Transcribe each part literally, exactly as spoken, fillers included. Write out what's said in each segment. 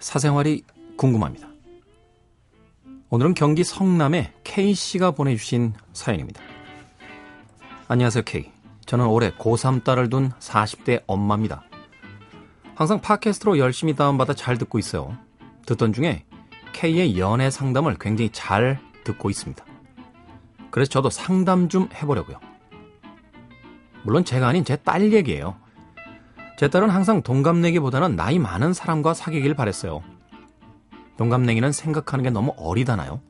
사생활이 궁금합니다. 오늘은 경기 성남의 K씨가 보내주신 사연입니다. 안녕하세요, K. 저는 올해 고삼 딸을 둔 사십 대 엄마입니다. 항상 팟캐스트로 열심히 다운받아 잘 듣고 있어요. 듣던 중에 K의 연애 상담을 굉장히 잘 듣고 있습니다. 그래서 저도 상담 좀 해보려고요. 물론 제가 아닌 제 딸 얘기예요. 제 딸은 항상 동갑내기보다는 나이 많은 사람과 사귀길 바랬어요. 동갑내기는 생각하는 게 너무 어리다나요?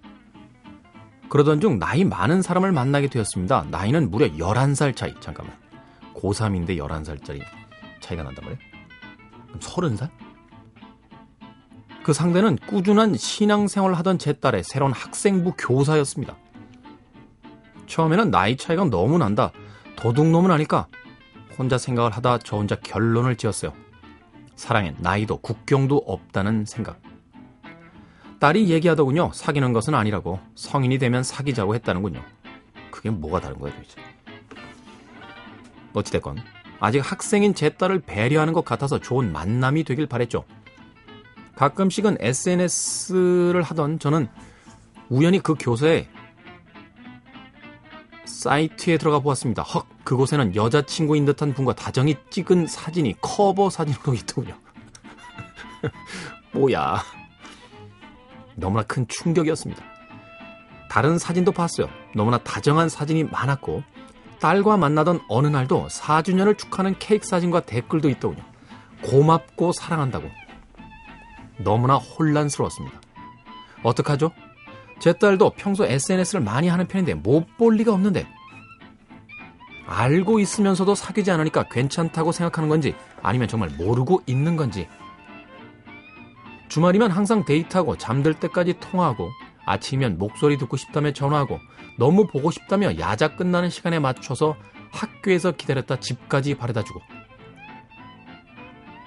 그러던 중 나이 많은 사람을 만나게 되었습니다. 나이는 무려 열한 살 차이. 잠깐만. 고삼인데 열한 살짜리 차이가 난단 말이에요? 서른 살? 그 상대는 꾸준한 신앙생활을 하던 제 딸의 새로운 학생부 교사였습니다. 처음에는 나이 차이가 너무 난다. 도둑놈은 아닐까? 혼자 생각을 하다 저 혼자 결론을 지었어요. 사랑엔 나이도 국경도 없다는 생각. 딸이 얘기하더군요. 사귀는 것은 아니라고. 성인이 되면 사귀자고 했다는군요. 그게 뭐가 다른 거야 도대체. 어찌됐건 아직 학생인 제 딸을 배려하는 것 같아서 좋은 만남이 되길 바랬죠. 가끔씩은 에스엔에스를 하던 저는 우연히 그 교사의 사이트에 들어가 보았습니다. 헉! 그곳에는 여자친구인 듯한 분과 다정히 찍은 사진이 커버 사진으로 있더군요. 뭐야. 너무나 큰 충격이었습니다. 다른 사진도 봤어요. 너무나 다정한 사진이 많았고 딸과 만나던 어느 날도 사 주년을 축하하는 케이크 사진과 댓글도 있더군요. 고맙고 사랑한다고. 너무나 혼란스러웠습니다. 어떡하죠? 제 딸도 평소 에스엔에스를 많이 하는 편인데 못 볼 리가 없는데 알고 있으면서도 사귀지 않으니까 괜찮다고 생각하는 건지 아니면 정말 모르고 있는 건지. 주말이면 항상 데이트하고 잠들 때까지 통화하고 아침이면 목소리 듣고 싶다며 전화하고 너무 보고 싶다며 야자 끝나는 시간에 맞춰서 학교에서 기다렸다 집까지 바래다주고.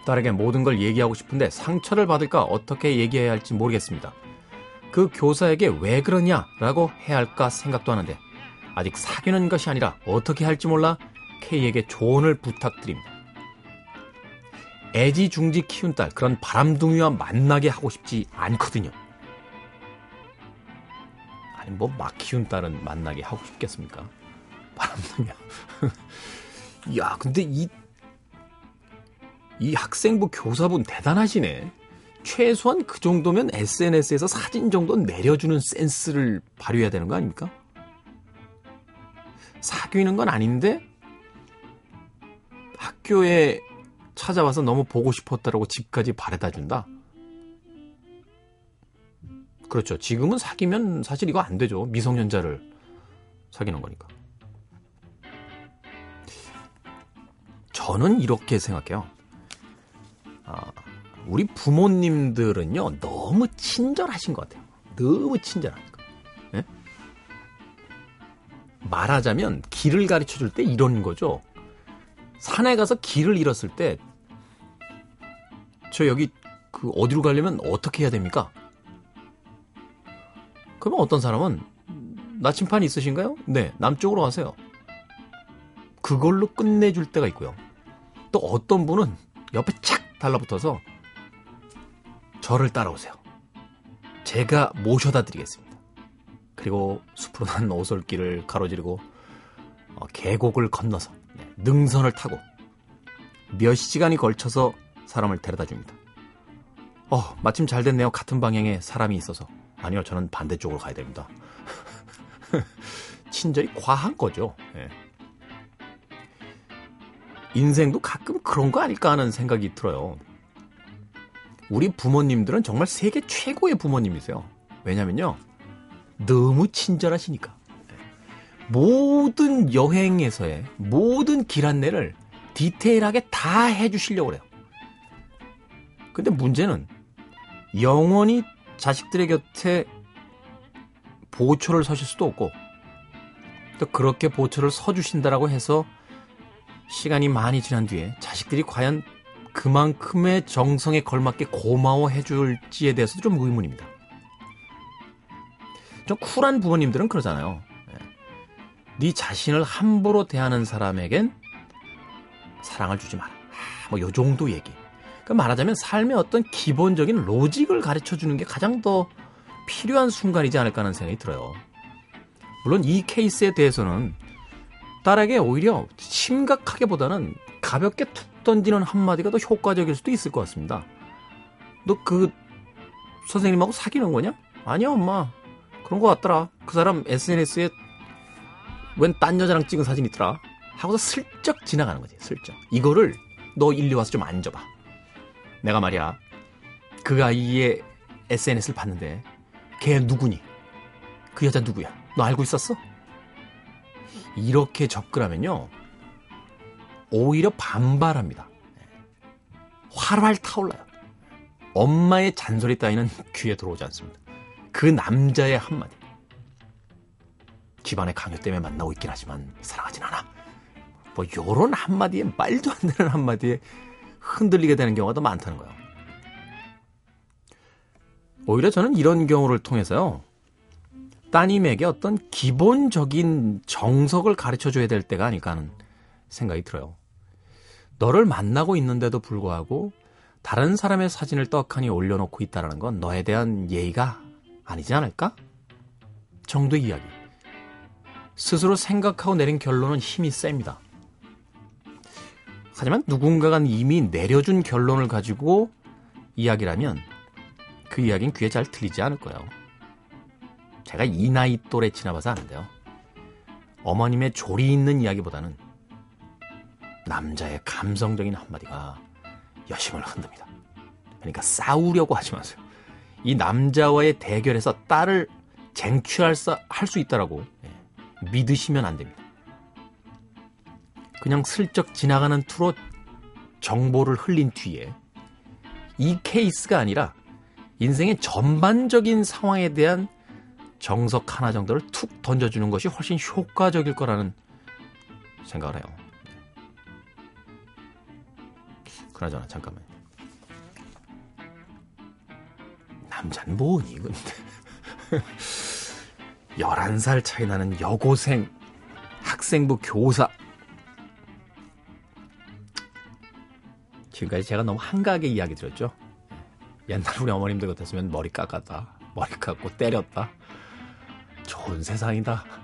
딸에게 모든 걸 얘기하고 싶은데 상처를 받을까 어떻게 얘기해야 할지 모르겠습니다. 그 교사에게 왜 그러냐라고 해야 할까 생각도 하는데 아직 사귀는 것이 아니라 어떻게 할지 몰라 K에게 조언을 부탁드립니다. 애지중지 키운 딸, 그런 바람둥이와 만나게 하고 싶지 않거든요. 아니 뭐 막 키운 딸은 만나게 하고 싶겠습니까? 바람둥이야. 야, 근데 이, 이 학생부 교사분 대단하시네. 최소한 그 정도면 에스엔에스에서 사진 정도 내려주는 센스를 발휘해야 되는 거 아닙니까? 사귀는 건 아닌데 학교에 찾아와서 너무 보고 싶었다라고 집까지 바래다준다? 그렇죠. 지금은 사귀면 사실 이거 안 되죠. 미성년자를 사귀는 거니까. 저는 이렇게 생각해요. 아, 우리 부모님들은요. 너무 친절하신 것 같아요. 너무 친절하니까. 네? 말하자면 길을 가르쳐줄 때 이런 거죠. 산에 가서 길을 잃었을 때 저 여기 그 어디로 가려면 어떻게 해야 됩니까? 그러면 어떤 사람은 나침판 있으신가요? 네, 남쪽으로 가세요. 그걸로 끝내줄 때가 있고요. 또 어떤 분은 옆에 착 달라붙어서 저를 따라오세요. 제가 모셔다 드리겠습니다. 그리고 숲으로 난 오솔길을 가로지르고 계곡을 건너서 능선을 타고 몇 시간이 걸쳐서 사람을 데려다 줍니다. 어, 마침 잘 됐네요. 같은 방향에 사람이 있어서. 아니요, 저는 반대쪽으로 가야 됩니다. 친절이 과한 거죠. 네. 인생도 가끔 그런 거 아닐까 하는 생각이 들어요. 우리 부모님들은 정말 세계 최고의 부모님이세요. 왜냐면요, 너무 친절하시니까. 모든 여행에서의 모든 길 안내를 디테일하게 다 해주시려고 그래요. 근데 문제는 영원히 자식들의 곁에 보초를 서실 수도 없고 또 그렇게 보초를 서주신다라고 해서 시간이 많이 지난 뒤에 자식들이 과연 그만큼의 정성에 걸맞게 고마워해줄지에 대해서도 좀 의문입니다. 좀 쿨한 부모님들은 그러잖아요. 네 자신을 함부로 대하는 사람에겐 사랑을 주지 마라. 뭐 요 정도 얘기. 그러니까 말하자면 삶의 어떤 기본적인 로직을 가르쳐주는 게 가장 더 필요한 순간이지 않을까 하는 생각이 들어요. 물론 이 케이스에 대해서는 딸에게 오히려 심각하게보다는 가볍게 툭 던지는 한마디가 더 효과적일 수도 있을 것 같습니다. 너 그 선생님하고 사귀는 거냐? 아니야 엄마. 그런 것 같더라. 그 사람 에스엔에스에 웬 딴 여자랑 찍은 사진 있더라. 하고서 슬쩍 지나가는 거지. 슬쩍. 이거를 너 일리 와서 좀 앉아봐. 내가 말이야 그 아이의 에스엔에스를 봤는데 걔 누구니? 그 여자 누구야? 너 알고 있었어? 이렇게 접근하면요 오히려 반발합니다. 활활 타올라요. 엄마의 잔소리 따위는 귀에 들어오지 않습니다. 그 남자의 한마디. 집안의 강요 때문에 만나고 있긴 하지만 사랑하진 않아. 뭐 요런 한마디에 말도 안 되는 한마디에 흔들리게 되는 경우가 더 많다는 거예요. 오히려 저는 이런 경우를 통해서요 따님에게 어떤 기본적인 정석을 가르쳐줘야 될 때가 아닐까 하는 생각이 들어요. 너를 만나고 있는데도 불구하고 다른 사람의 사진을 떡하니 올려놓고 있다는 건 너에 대한 예의가 아니지 않을까? 정도의 이야기. 스스로 생각하고 내린 결론은 힘이 셉니다. 하지만 누군가가 이미 내려준 결론을 가지고 이야기라면 그 이야기는 귀에 잘 들리지 않을 거예요. 제가 이 나이 또래 지나봐서 아는데요. 어머님의 조리 있는 이야기보다는 남자의 감성적인 한마디가 여심을 흔듭니다. 그러니까 싸우려고 하지 마세요. 이 남자와의 대결에서 딸을 쟁취할 수 있다라고 믿으시면 안 됩니다. 그냥 슬쩍 지나가는 투로 정보를 흘린 뒤에 이 케이스가 아니라 인생의 전반적인 상황에 대한 정석 하나 정도를 툭 던져주는 것이 훨씬 효과적일 거라는 생각을 해요. 그나저나 잠깐만요. 남자는 뭐니 근데. 열한 살 차이 나는 여고생, 학생부 교사. 지금까지 제가 너무 한가하게 이야기 드렸죠. 옛날 우리 어머님들 같았으면 머리 깎았다, 머리 깎고 때렸다. 좋은 세상이다.